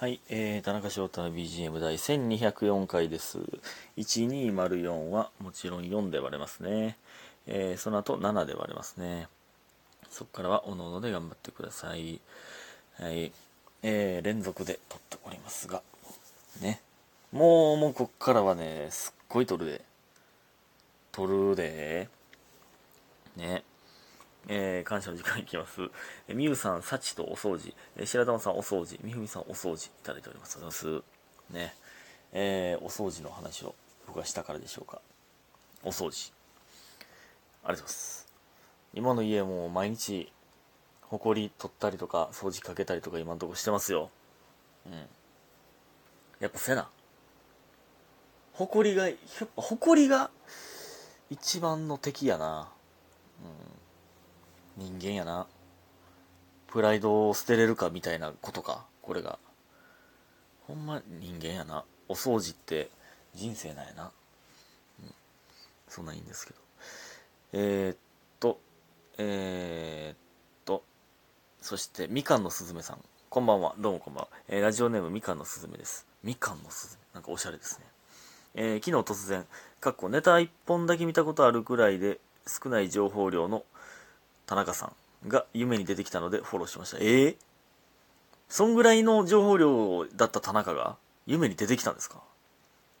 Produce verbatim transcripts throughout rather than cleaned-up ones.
はい、えー、田中翔太の ビージーエム 第せんにひゃくよんかいです。せんにひゃくよんはもちろんよんで割れますね。えー、その後ななで割れますね。そこからはおのおので頑張ってください。はい、えー、連続で取っておりますが、ね。もう、もうこっからはね、すっごい取るで。取るで。ね。えー、感謝の時間いきます。みゆさん、さちとお掃除、えー、白玉さん、お掃除、みふみさん、お掃除いただいております。ありがとうございます。ね、えー、お掃除の話を僕はしたからでしょうか。お掃除。ありがとうございます。今の家も毎日、ほこり取ったりとか、掃除かけたりとか今のとこしてますよ。うん。やっぱせな。ほこりが、やっぱほこりが一番の敵やな。うん。人間やな。プライドを捨てれるかみたいなことか、これが。ほんま人間やな。お掃除って人生なんやな。うん、そんなんいいんですけど。えー、っと、えー、っと、そしてみかんのすずめさん。こんばんは。どうもこんばんは。えー、ラジオネームみかんのすずめです。みかんのすずめ。なんかおしゃれですね。えー、昨日突然、かっこネタいっぽんだけ見たことあるくらいで少ない情報量の田中さんが夢に出てきたのでフォローしました。えー、そんぐらいの情報量だった田中が夢に出てきたんですか。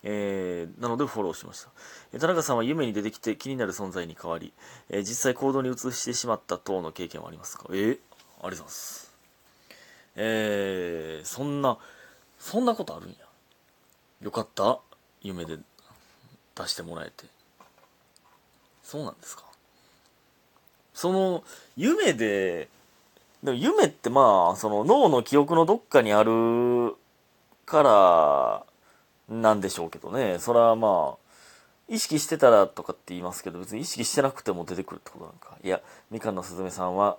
えー、なのでフォローしました。田中さんは夢に出てきて気になる存在に変わり、えー、実際行動に移してしまった等の経験はありますか。えー、ありがとうございます。えー、そんなそんなことあるんや。よかった、夢で出してもらえて。そうなんですか。その夢で、でも夢ってまあその脳の記憶のどっかにあるからなんでしょうけどね。それはまあ意識してたらとかって言いますけど、別に意識してなくても出てくるってことなんか。いや、みかんのすずめさんは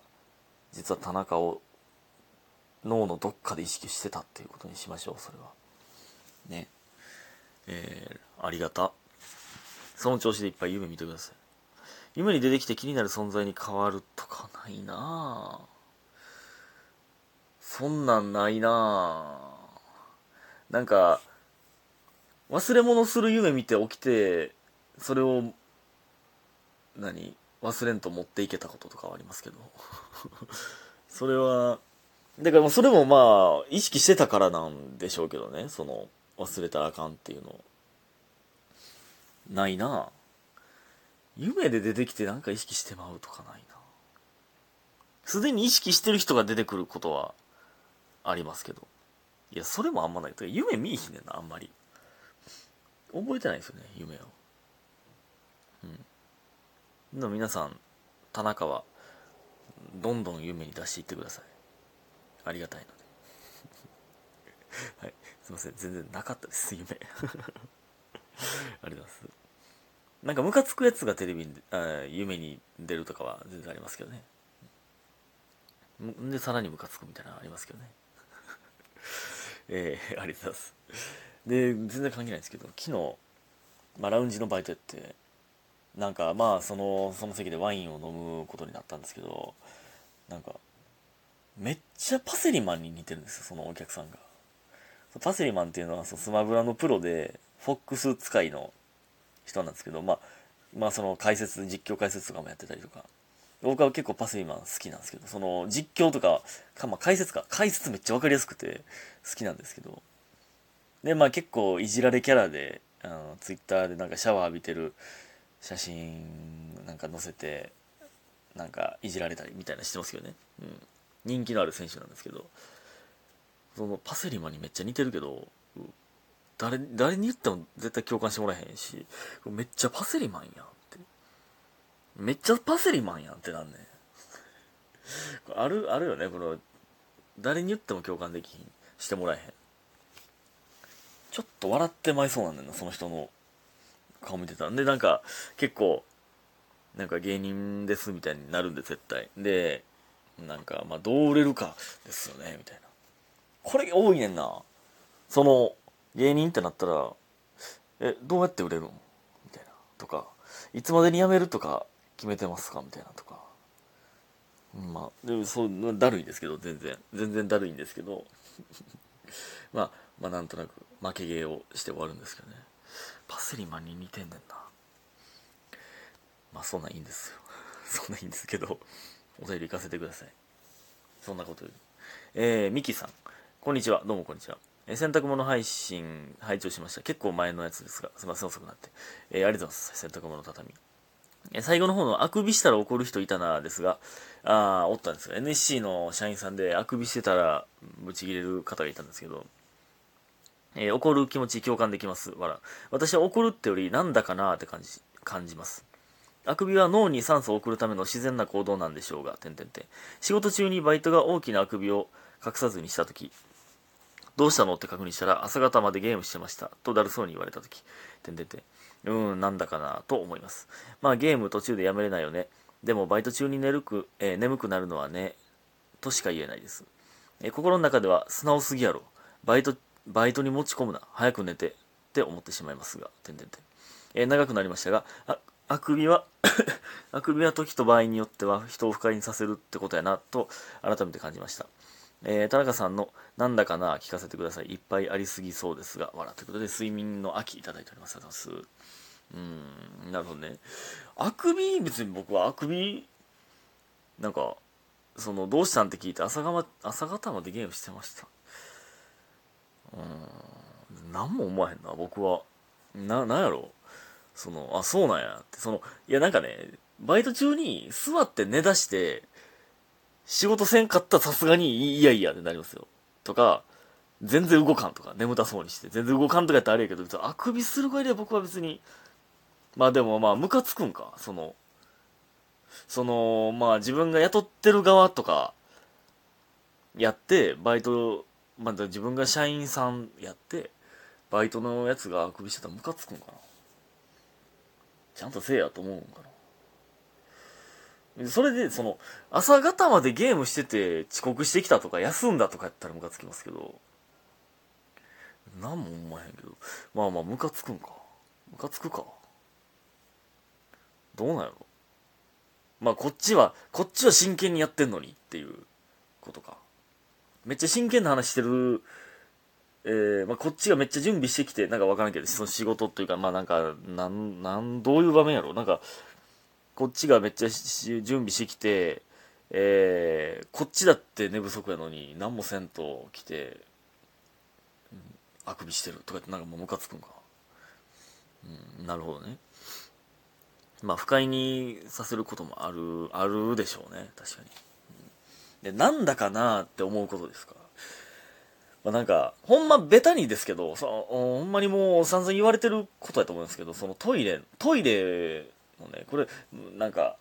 実は田中を脳のどっかで意識してたっていうことにしましょう。それはね、えー、ありがた。その調子でいっぱい夢見てください。夢に出てきて気になる存在に変わるとかないなぁ。そんなんないなぁ。なんか、忘れ物する夢見て起きて、それを、何忘れんと持っていけたこととかはありますけど。それは、だからそれもまあ、意識してたからなんでしょうけどね。その、忘れたらあかんっていうの。ないなぁ。夢で出てきてなんか意識してまうとかないな。すでに意識してる人が出てくることはありますけど。いや、それもあんまない。夢見えひんねんな、あんまり。覚えてないですよね、夢を。うん。でも皆さん、田中は、どんどん夢に出していってください。ありがたいので。はい。すいません、全然なかったです、夢。ありがとうございます。なんかムカつくやつがテレビに、あ、夢に出るとかは全然ありますけどね。んで、さらにムカつくみたいなのありますけどね。えー、ありがとうございます。で、全然関係ないんですけど、昨日、まあ、ラウンジのバイトやって、なんかまあその、その席でワインを飲むことになったんですけど、なんか、めっちゃパセリマンに似てるんですよ、そのお客さんが。パセリマンっていうのは、そのスマブラのプロで、フォックス使いの、人なんですけど、まあ、まあその解説、実況解説とかもやってたりとか、僕は結構パセリマン好きなんですけど、その実況とか、かまあ、解説か解説めっちゃ分かりやすくて好きなんですけど、でまあ結構いじられキャラで、あのツイッターでなんかシャワー浴びてる写真なんか載せてなんかいじられたりみたいなしてますけどね、うん、人気のある選手なんですけど、そのパセリマンにめっちゃ似てるけど。誰、誰に言っても絶対共感してもらえへんし、めっちゃパセリマンやんって。めっちゃパセリマンやんってなんねん。ある、あるよね、この、誰に言っても共感できひん、してもらえへん。ちょっと笑ってまいそうなんだよな、その人の顔見てたんで、なんか、結構、なんか芸人ですみたいになるんで、絶対。で、なんか、まあ、どう売れるかですよね、みたいな。これ多いねんな。その、芸人ってなったら、え、どうやって売れるのみたいな。とか、いつまでに辞めるとか決めてますかみたいなとか。まあ、でもそう、だるいんですけど、全然。全然だるいんですけど。まあ、まあなんとなく負け芸をして終わるんですけどね。パセリマンに似てんねんな。まあそんなんいいんですよ。そんなんいいんですけど、お便り行かせてください。そんなことより、えー、ミキさん、こんにちは。どうもこんにちは。えー、洗濯物配信拝聴しました。結構前のやつですが、すいません遅くなって、えー、ありがとうございます。洗濯物畳、えー、最後の方のあくびしたら怒る人いたなですが、あおったんですが エヌエスシー の社員さんであくびしてたらブチ切れる方がいたんですけど、えー、怒る気持ち共感できますわら。私は怒るってよりなんだかなって感じ感じます。あくびは脳に酸素を送るための自然な行動なんでしょうが、てんてんてん。仕事中にバイトが大きなあくびを隠さずにしたとき、どうしたのって確認したら、朝方までゲームしてましたとだるそうに言われたとき、てんてんてん。うーん、なんだかなと思います。まあゲーム途中でやめれないよね。でもバイト中に寝るく、えー、眠くなるのはね、としか言えないです。えー、心の中では素直すぎやろ。バイト、バイトに持ち込むな。早く寝て。って思ってしまいますが、てんてんてん。えー、長くなりましたが、ああくびはあくびは時と場合によっては人を不快にさせるってことやなと改めて感じました。えー、田中さんのなんだかな聞かせてください。いっぱいありすぎそうですが笑。ということで睡眠の秋いただいております。ありがとうございます。うーん、なるほどね。あくび、別に僕はあくびなんかそのどうしたんって聞いて朝が、朝方までゲームしてました。うーん、なんも思わへんな僕は。な、なんやろう、その、あ、そうなんやって、その、いやなんかね、バイト中に座って寝だして仕事せんかったらさすがにいやいやってなりますよ。とか全然動かんとか、眠たそうにして全然動かんとかやったらあれやけど、別にあくびするぐらいで僕は別に、まあでもまあムカつくんか、そのそのまあ自分が雇ってる側とかやってバイト、まあ自分が社員さんやってバイトのやつがあくびしてたらムカつくんかな。ちゃんとせえやと思うんかな。それでその朝方までゲームしてて遅刻してきたとか休んだとかやったらムカつきますけど、なんも思わへんけど、まあまあムカつくんか、ムカつくか、どうなんやろ。まあこっちはこっちは真剣にやってんのにっていうことか。めっちゃ真剣な話してる、えーまあ、こっちがめっちゃ準備してきて、なんか分からんけど、その仕事っていうか、まあなんか、なん、なん、どういう場面やろう、なんか、こっちがめっちゃし準備してきて、えー、こっちだって寝不足やのに、なんもせんと来て、うん、あくびしてるとかって、なんかもうムカつくんか。うん、なるほどね。まあ、不快にさせることもある、あるでしょうね、確かに。うん、で、なんだかなって思うことですか。まあ、なんかほんまベタにですけど、そのほんまにもう散々言われてることだと思うんですけど、そのトイレトイレのね、これなんか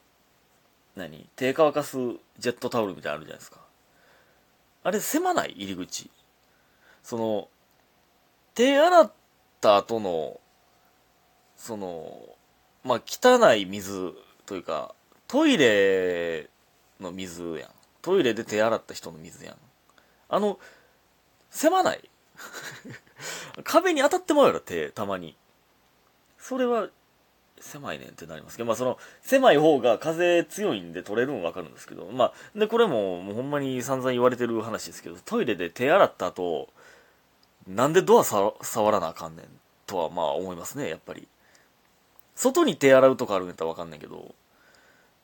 何手乾かすジェットタオルみたいなのあるじゃないですか。あれ狭ない入り口、その手洗った後のそのまあ汚い水というか、トイレの水やん、トイレで手洗った人の水やん、あの狭ない壁に当たってもらうよ手たまに。それは狭いねんってなりますけど、まあその狭い方が風強いんで取れるの分かるんですけど、まあでこれももうほんまに散々言われてる話ですけど、トイレで手洗った後なんでドアさ触らなあかんねんとはまあ思いますね。やっぱり外に手洗うとかあるんやったら分かんないけど、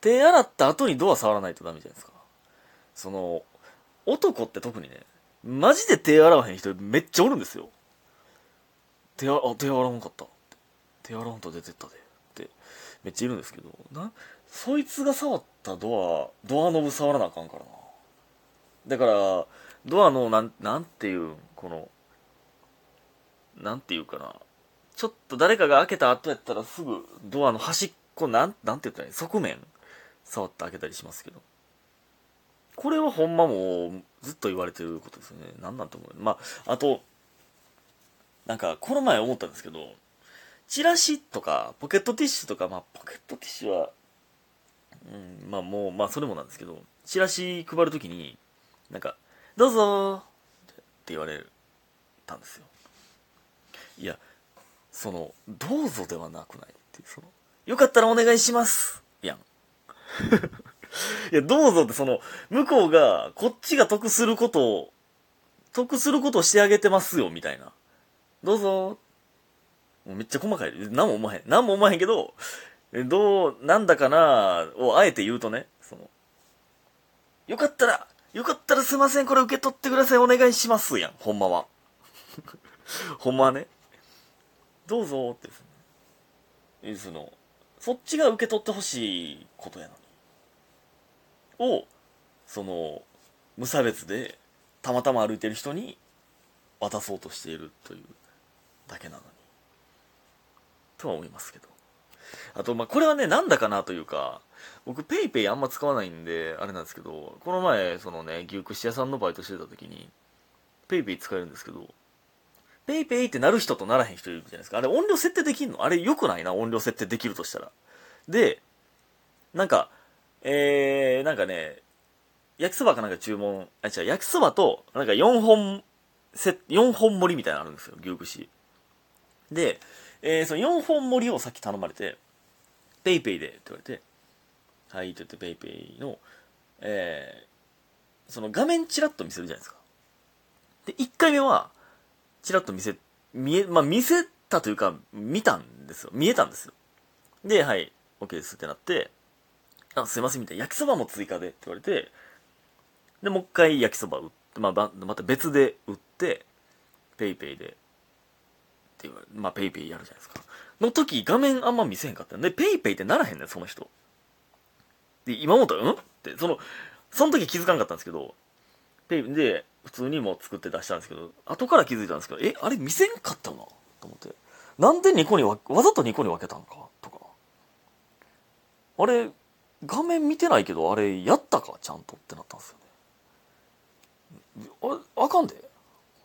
手洗った後にドア触らないとダメじゃないですか。その男って特にね、マジで手洗わへん人めっちゃおるんですよ。手あ、手洗わんかった。手洗わんと出てったで。って、めっちゃいるんですけど、な、そいつが触ったドア、ドアノブ触らなあかんからな。だから、ドアの、なん、なんていう、この、なんていうかな。ちょっと誰かが開けた後やったらすぐ、ドアの端っこ、なん、なんて言ったらいい、側面、触って開けたりしますけど。これはほんまもうずっと言われてることですよね。なんなんて思う。まあ、あと、なんかこの前思ったんですけど、チラシとかポケットティッシュとか、まあポケットティッシュは、うん、まあもう、まあそれもなんですけど、チラシ配るときに、なんか、どうぞーって言われたんですよ。いや、その、どうぞではなくないって、その、よかったらお願いしますやん。いや、どうぞって、その、向こうが、こっちが得すること得することをしてあげてますよみたいな、どうぞ、もうめっちゃ細かい、何も思わへん何も思わへんけど、どうなんだかなをあえて言うとね、そのよかったらよかったらすいませんこれ受け取ってくださいお願いしますやん、ほんまはほんまはね、どうぞって、そのそっちが受け取ってほしいことやのにを、その無差別でたまたま歩いてる人に渡そうとしているというだけなのにとは思いますけど、あとまあこれはねなんだかなというか、僕ペイペイあんま使わないんであれなんですけど、この前そのね牛串屋さんのバイトしてた時にペイペイ使えるんですけど、ペイペイってなる人とならへん人いるじゃないですか。あれ音量設定できんの？あれ良くないな、音量設定できるとしたら。で、なんかえー、なんかね焼きそばかなんか注文、あ、違う、焼きそばとなんかよんほんせよんほん盛りみたいなのあるんですよ、牛串で。えー、そのよんほん盛りをさっき頼まれて、ペイペイでって言われて、はいって言ってペイペイの、えー、その画面チラッと見せるじゃないですか。で、いっかいめは、チラッと見せ、見え、まあ、見せたというか、見たんですよ。見えたんですよ。で、はい、OK ですってなって、あ、すいませんみたいな、焼きそばも追加でって言われて、で、もう一回焼きそば売って、まあ、また別で売って、ペイペイで。まあペイペイやるじゃないですか。の時画面あんま見せへんかったんで、ペイペイってならへんねんその人。で今思ったらうんってそのその時気づかんかったんですけど、ペイペイで普通にもう作って出したんですけど、後から気づいたんですけど、えあれ見せんかったなと思って、なんでにこにわわざとにこに分けたんかとか、あれ画面見てないけどあれやったかちゃんとってなったんですよね。あれあかんで